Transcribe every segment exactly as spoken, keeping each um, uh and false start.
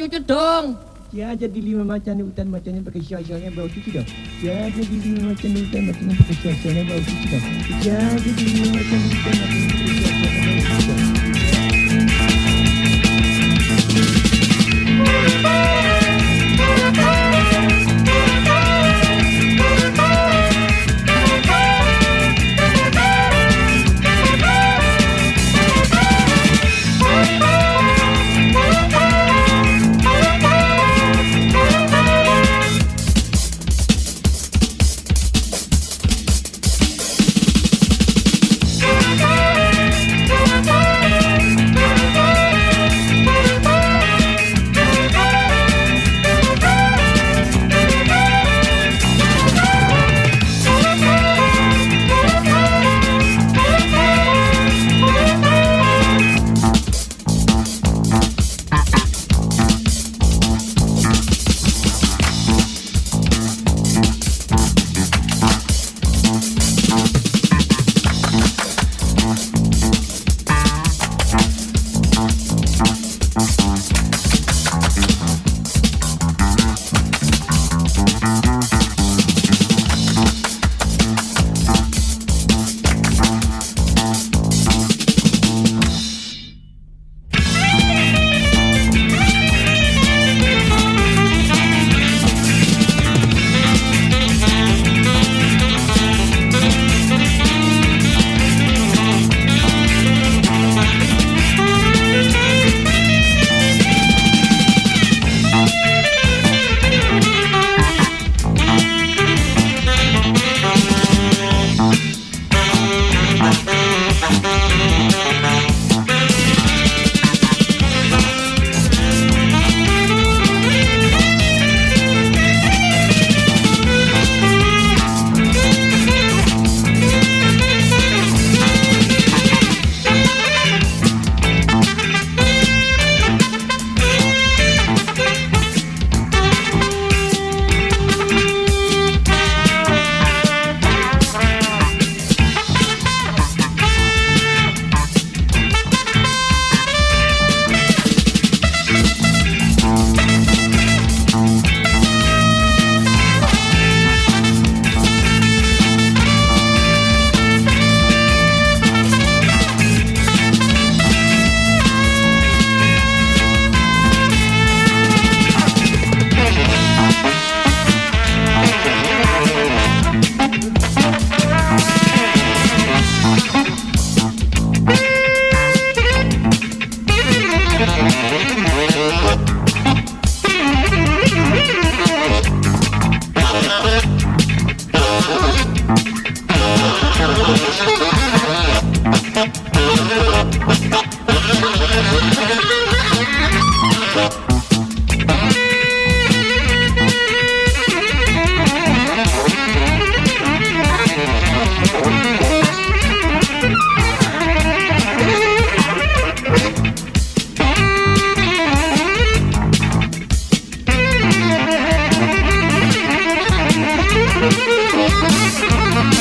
Cucu dong. Ya jadi lima macan di hutan, macannya pakai sial-sialnya bawa cucu dong. Ya jadi lima macan di hutan, macannya pakai sial-sialnya bawa cucu dong. Ya jadi lima macan di hutan, macannya pakai sial-sialnya bawa cucu dong. We'll be right back.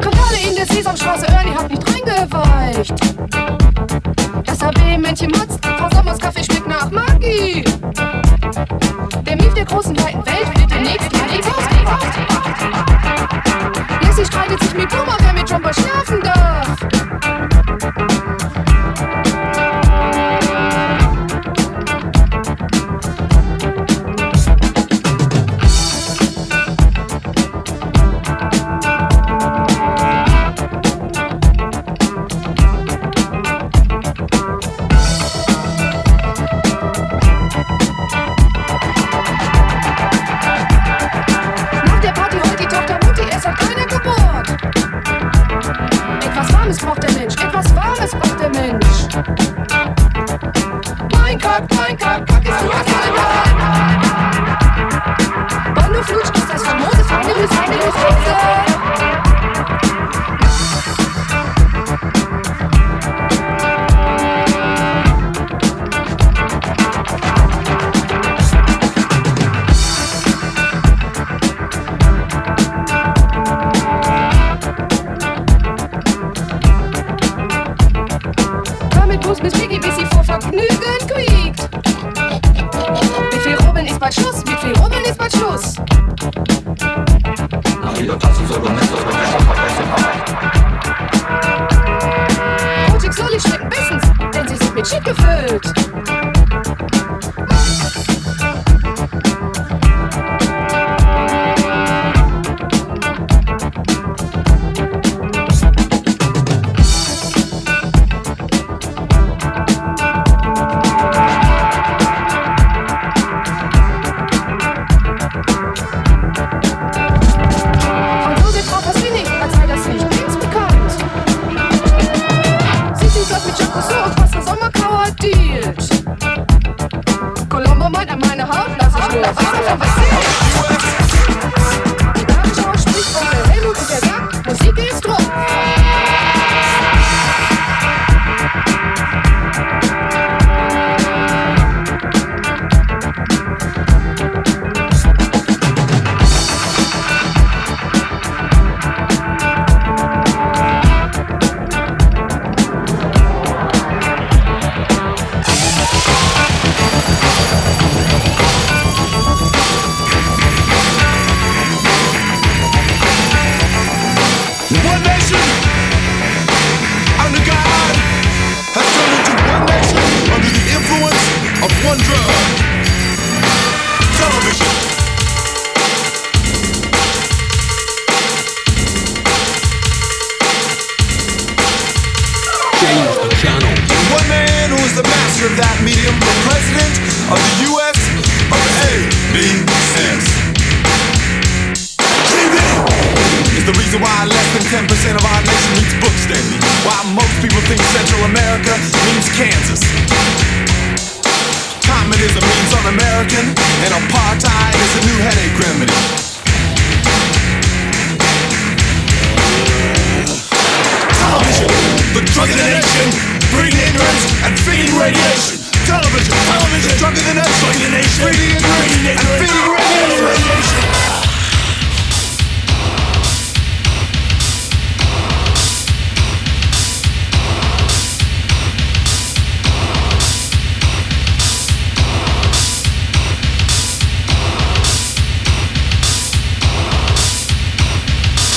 Kontrolle in der Sesamstraße, Ernie hat nicht reingeweicht. Das H B-Männchen Mutz, Frau Sommers Kaffee schmeckt nach Maggi. Der Mief der großen weiten Welt wird demnächst mal die Faust gemacht. Jessie streitet sich mit Puma, wer mit Jumper schlafen darf.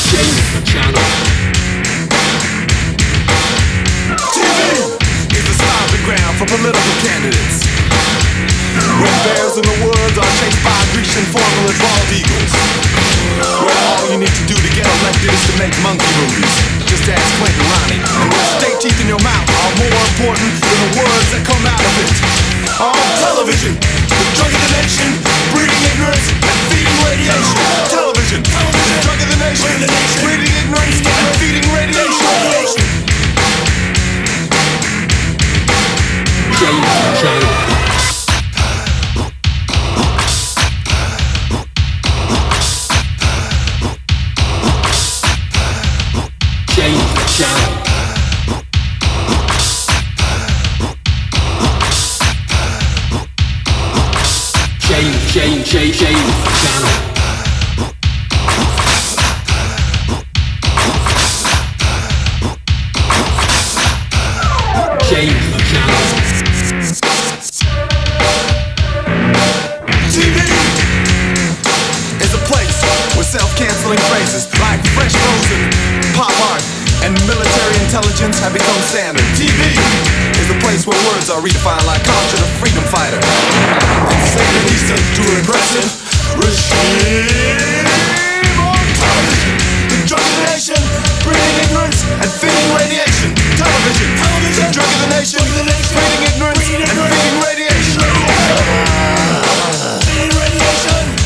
Change the channel. intelligence have become standard. T V is the place where words are redefined like culture to freedom fighter. And second Easter to impressive regime on television. The drug of the nation, breeding ignorance and feeding radiation. Television, television. The drug of the nation, breeding ignorance and feeding radiation. Feeding radiation. Feeding radiation. T V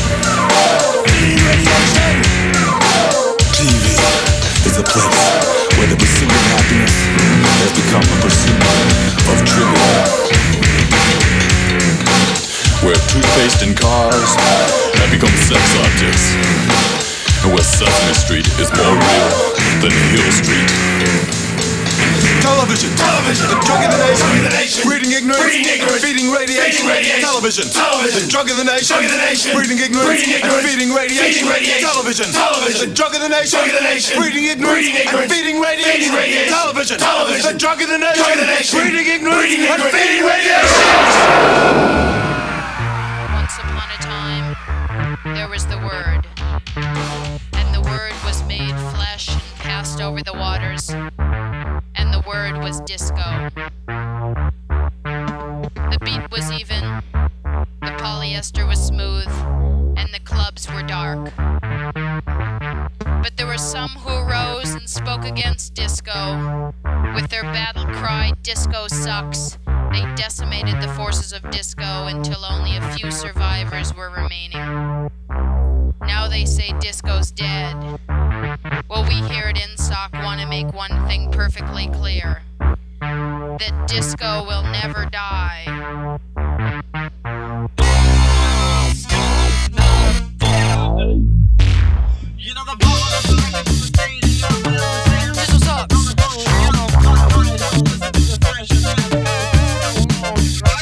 is a place where the pursuit of happiness has become a pursuit of trivia. Where toothpaste and cars have become sex objects. And where Sesame Street is more real than Hill Street. Television, television, the drug of the nation, drug of the nation. Breeding ignorance, breeding ignorance, feeding radiation. Feeding radiation. Television, television, the drug of the nation, drug of the nation. Breeding ignorance, breeding ignorance, feeding radiation. Feeding radiation. Television, television, the drug of the nation, drug of the nation. Breeding ignorance, breeding ignorance, feeding radiation. Feeding radiation. Television, television, the drug of the nation, drug of the nation. Breeding ignorance, breeding ignorance, feeding radiation. Once upon a time, there was the Word, and the Word was made flesh and passed over the waters. And the word was disco. The beat was even, the polyester was smooth, and the clubs were dark. But there were some who arose and spoke against disco. With their battle cry, "Disco sucks," they decimated the forces of disco until only a few survivors were remaining. Now they say disco's dead. Well, we here at INSOC want to make one thing perfectly clear. That disco will never die. You know the disco sucks. Disco sucks. They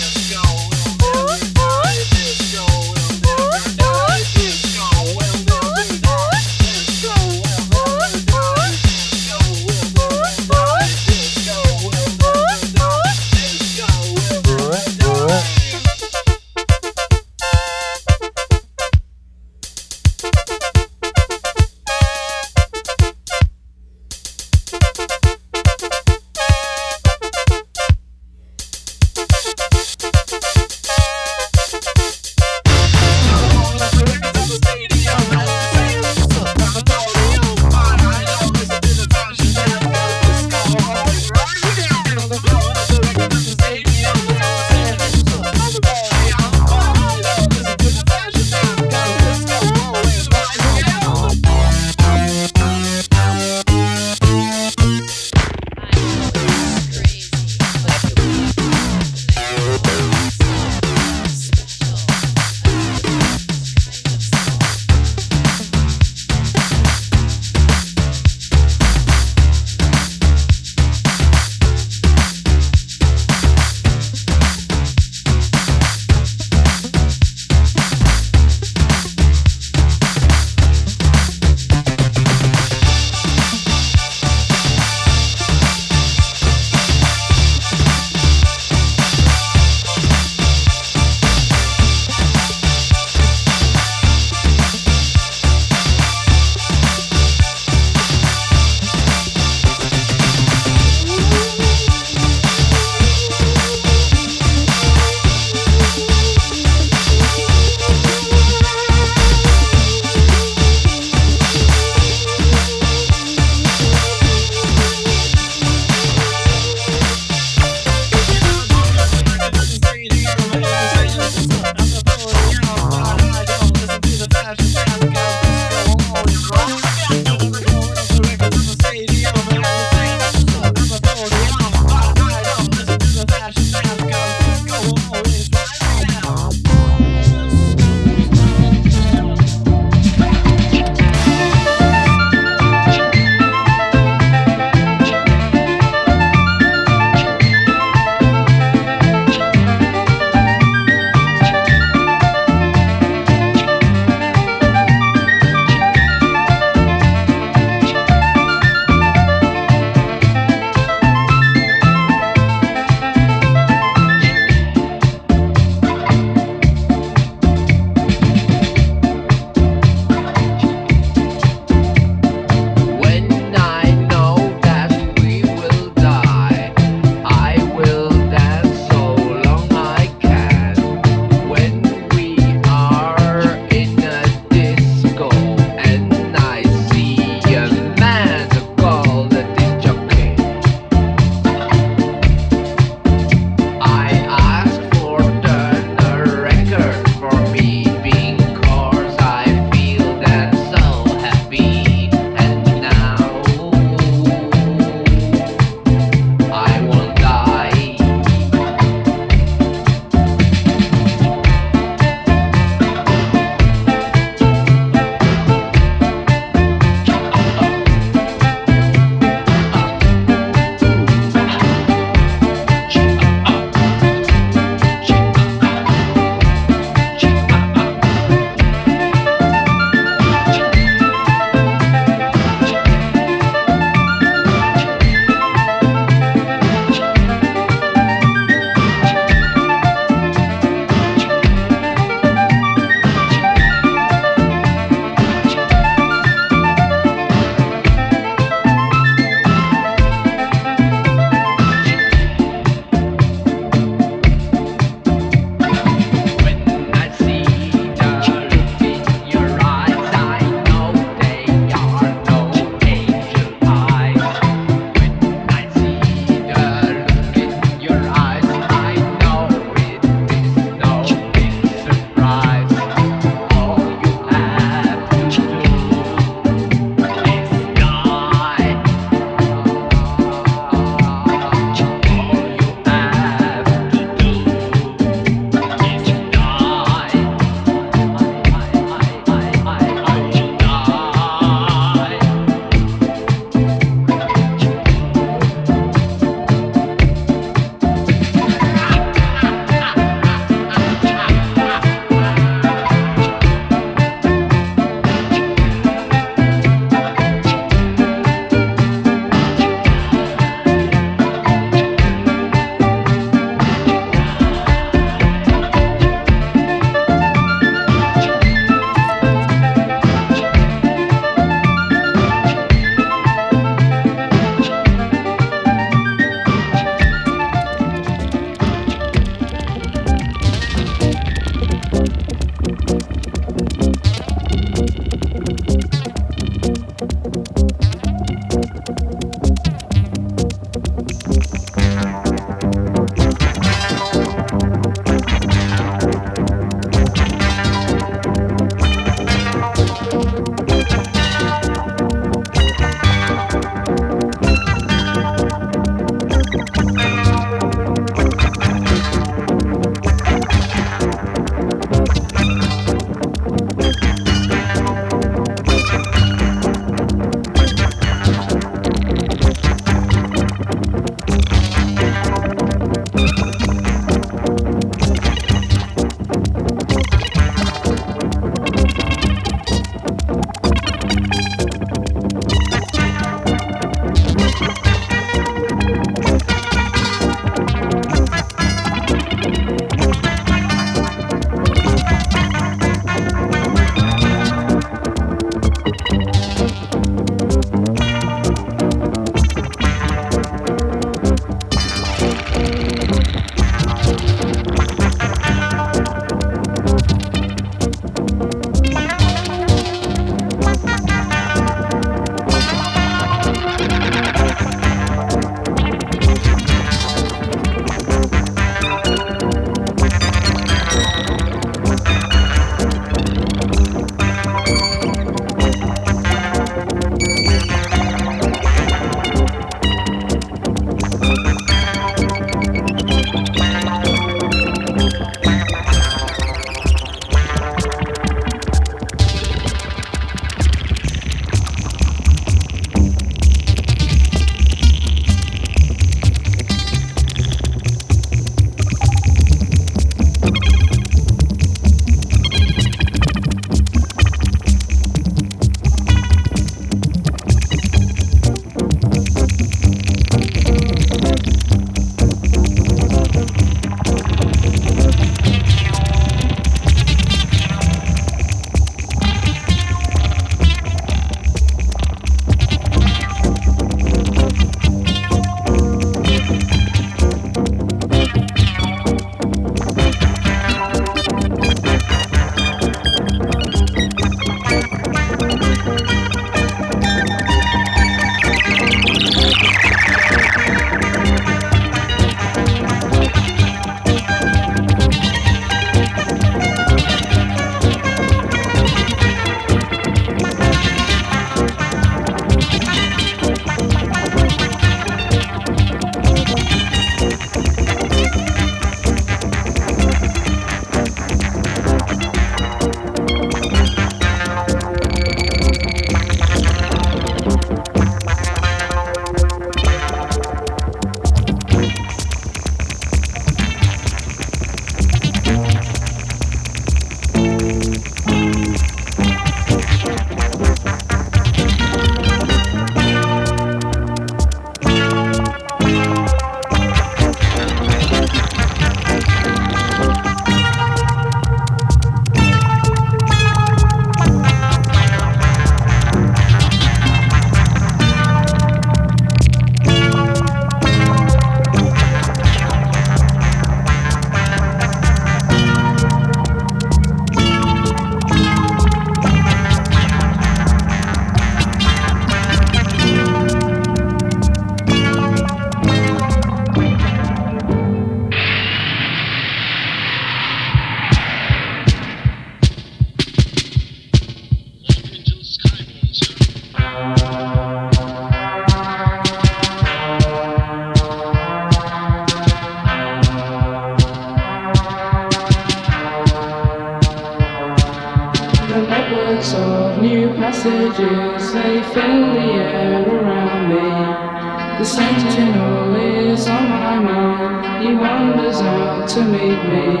messages, they fill the air around me. The sentinel is on my mind, he wanders out to meet me.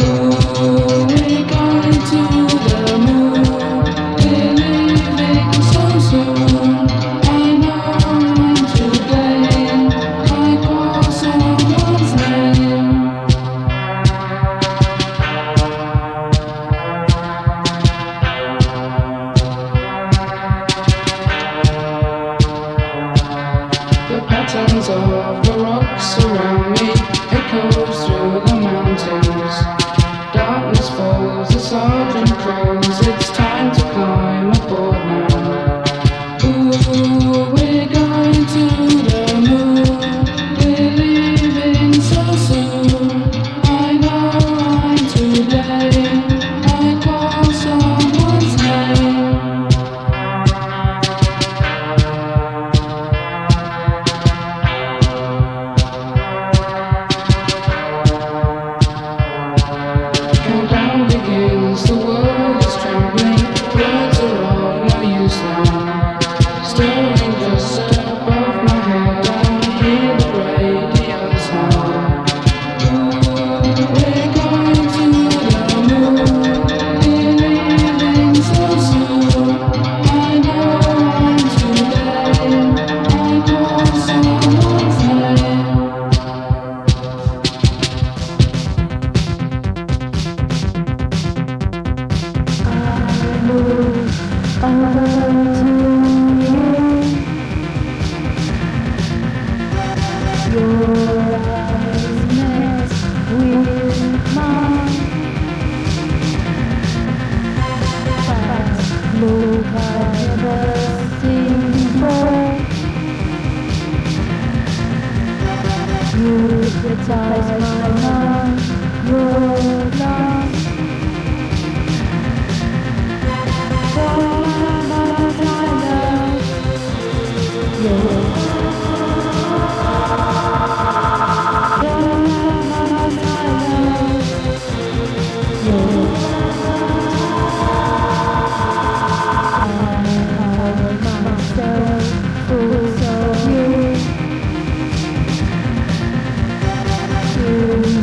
Ooh, we're going to the moon, we're leaving so soon. I know I'm to blame, I call someone's name. Patterns of the rocks around me echoes through the mountains. Darkness falls, the sergeant calls, it's time to climb aboard now. Ooh, we're going to the moon, we're leaving so soon. I know I'm to blame, I call someone's name. The world is trembling, words are of no use now. Stirring just above my head, I hear the radio sound. Ooh, we're going to the moon, we're leaving so soon. I know I'm to blame, I call someone's name. Hypnotize my mind, your love. Thank you.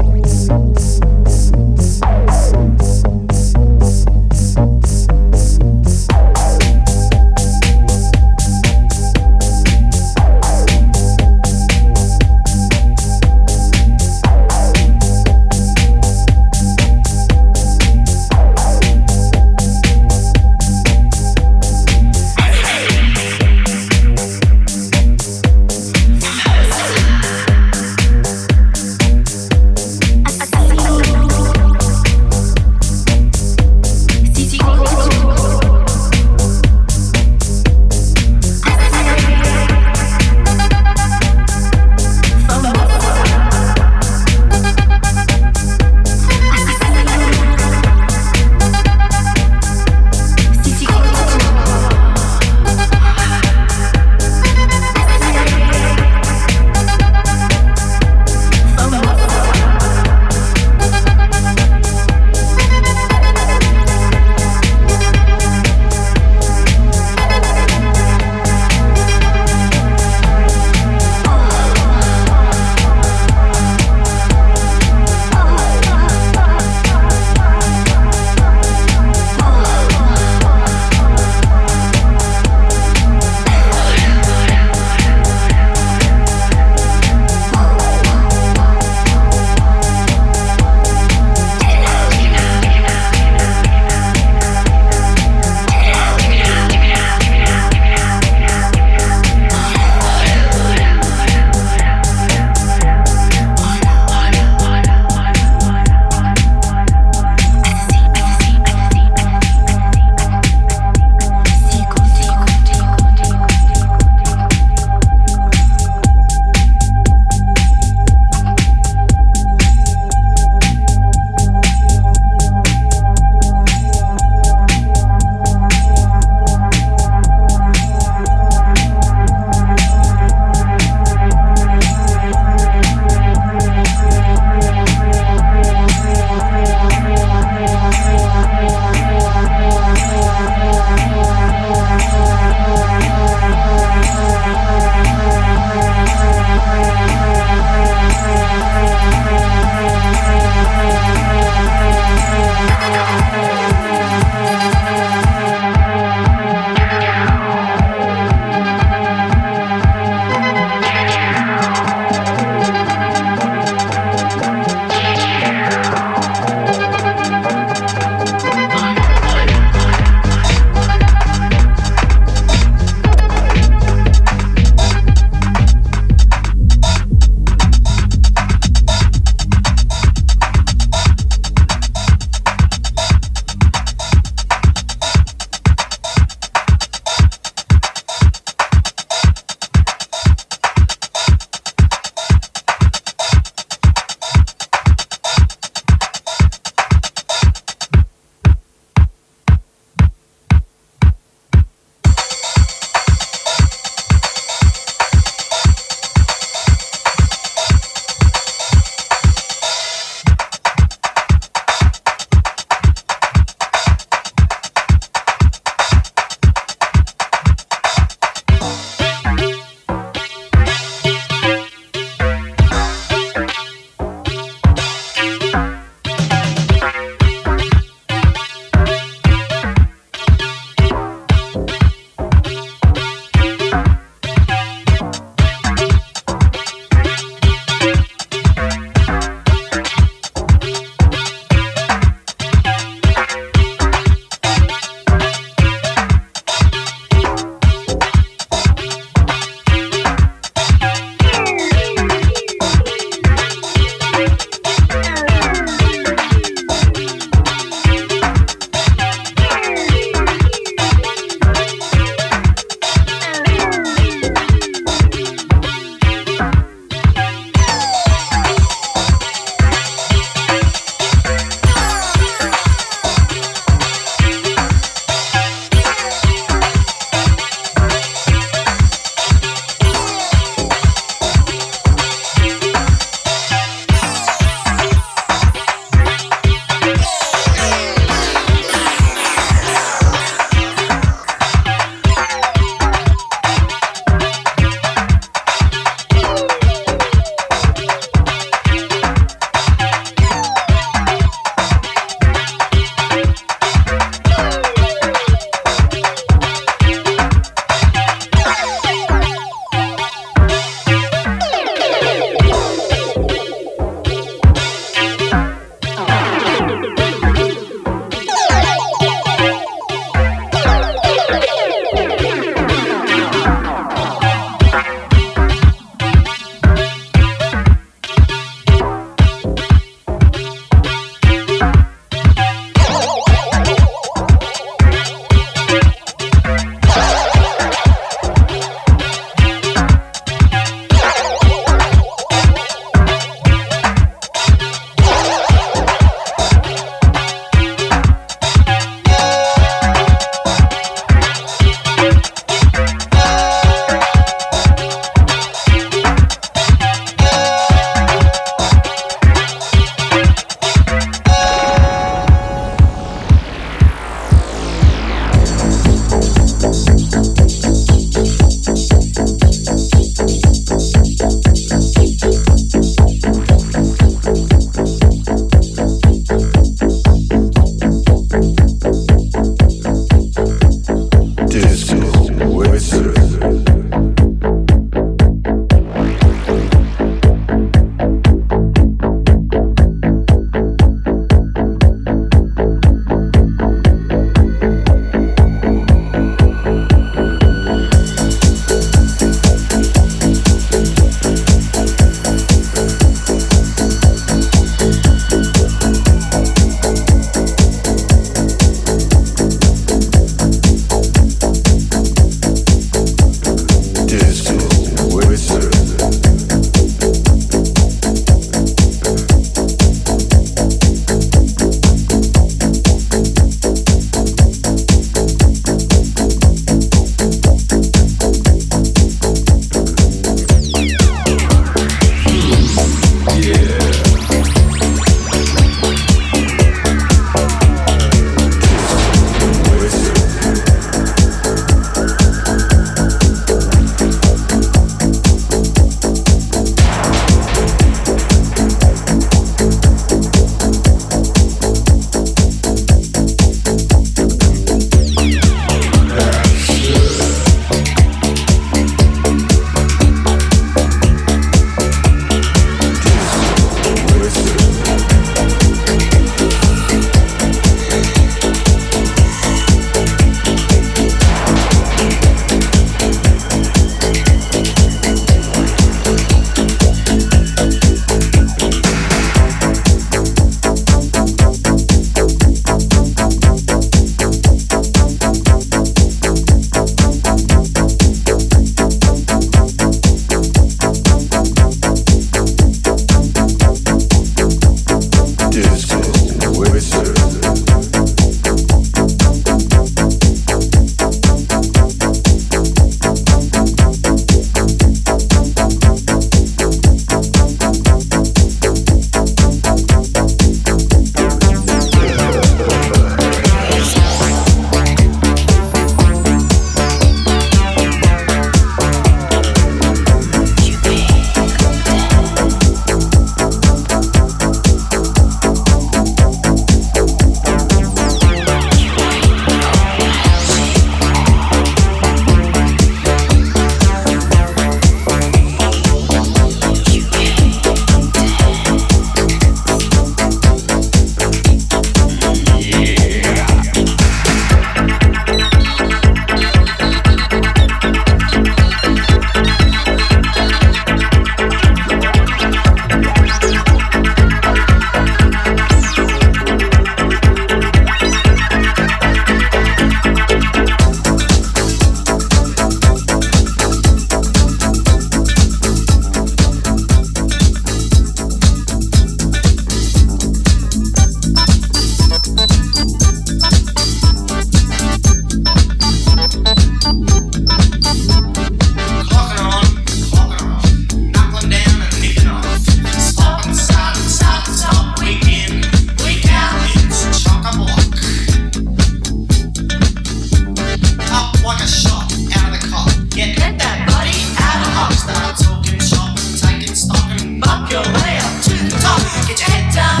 your way up to the top. Get your head down,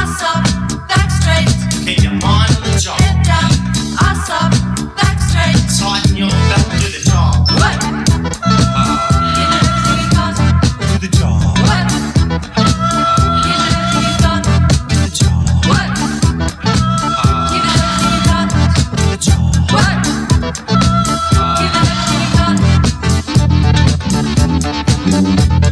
ass up, back straight. Keep your mind on the job. Head down, ass up, back straight. Tighten your belt, do the job. What? You know who you got? Do the job. What? You know who you got? Do the job. What? You know who you got? Do the job. What? You know who you got? Do the job. What?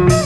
We'll be right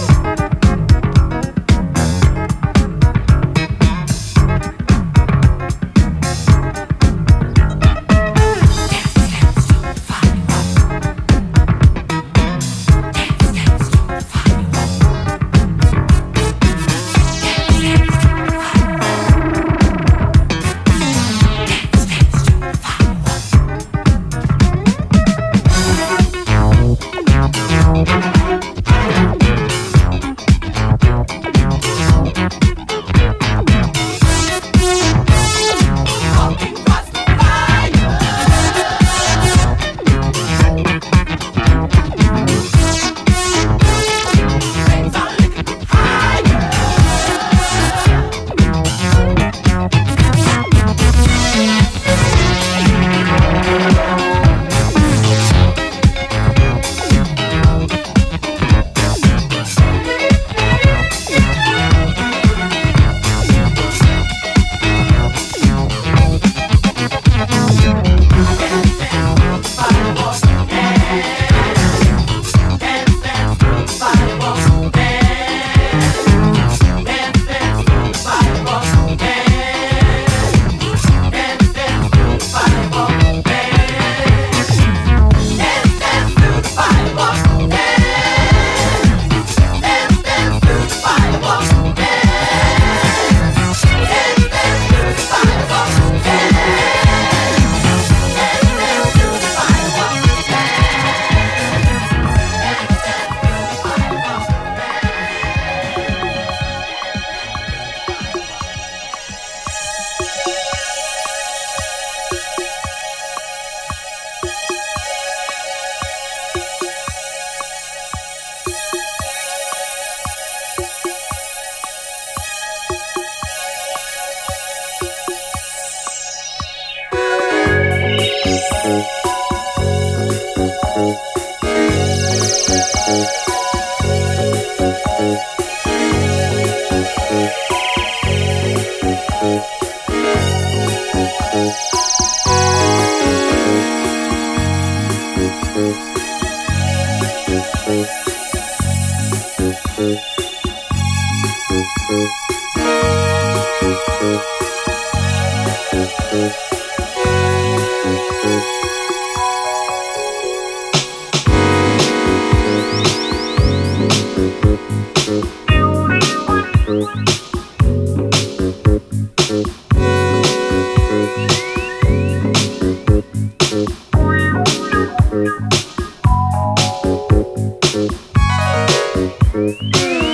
back.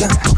Yeah.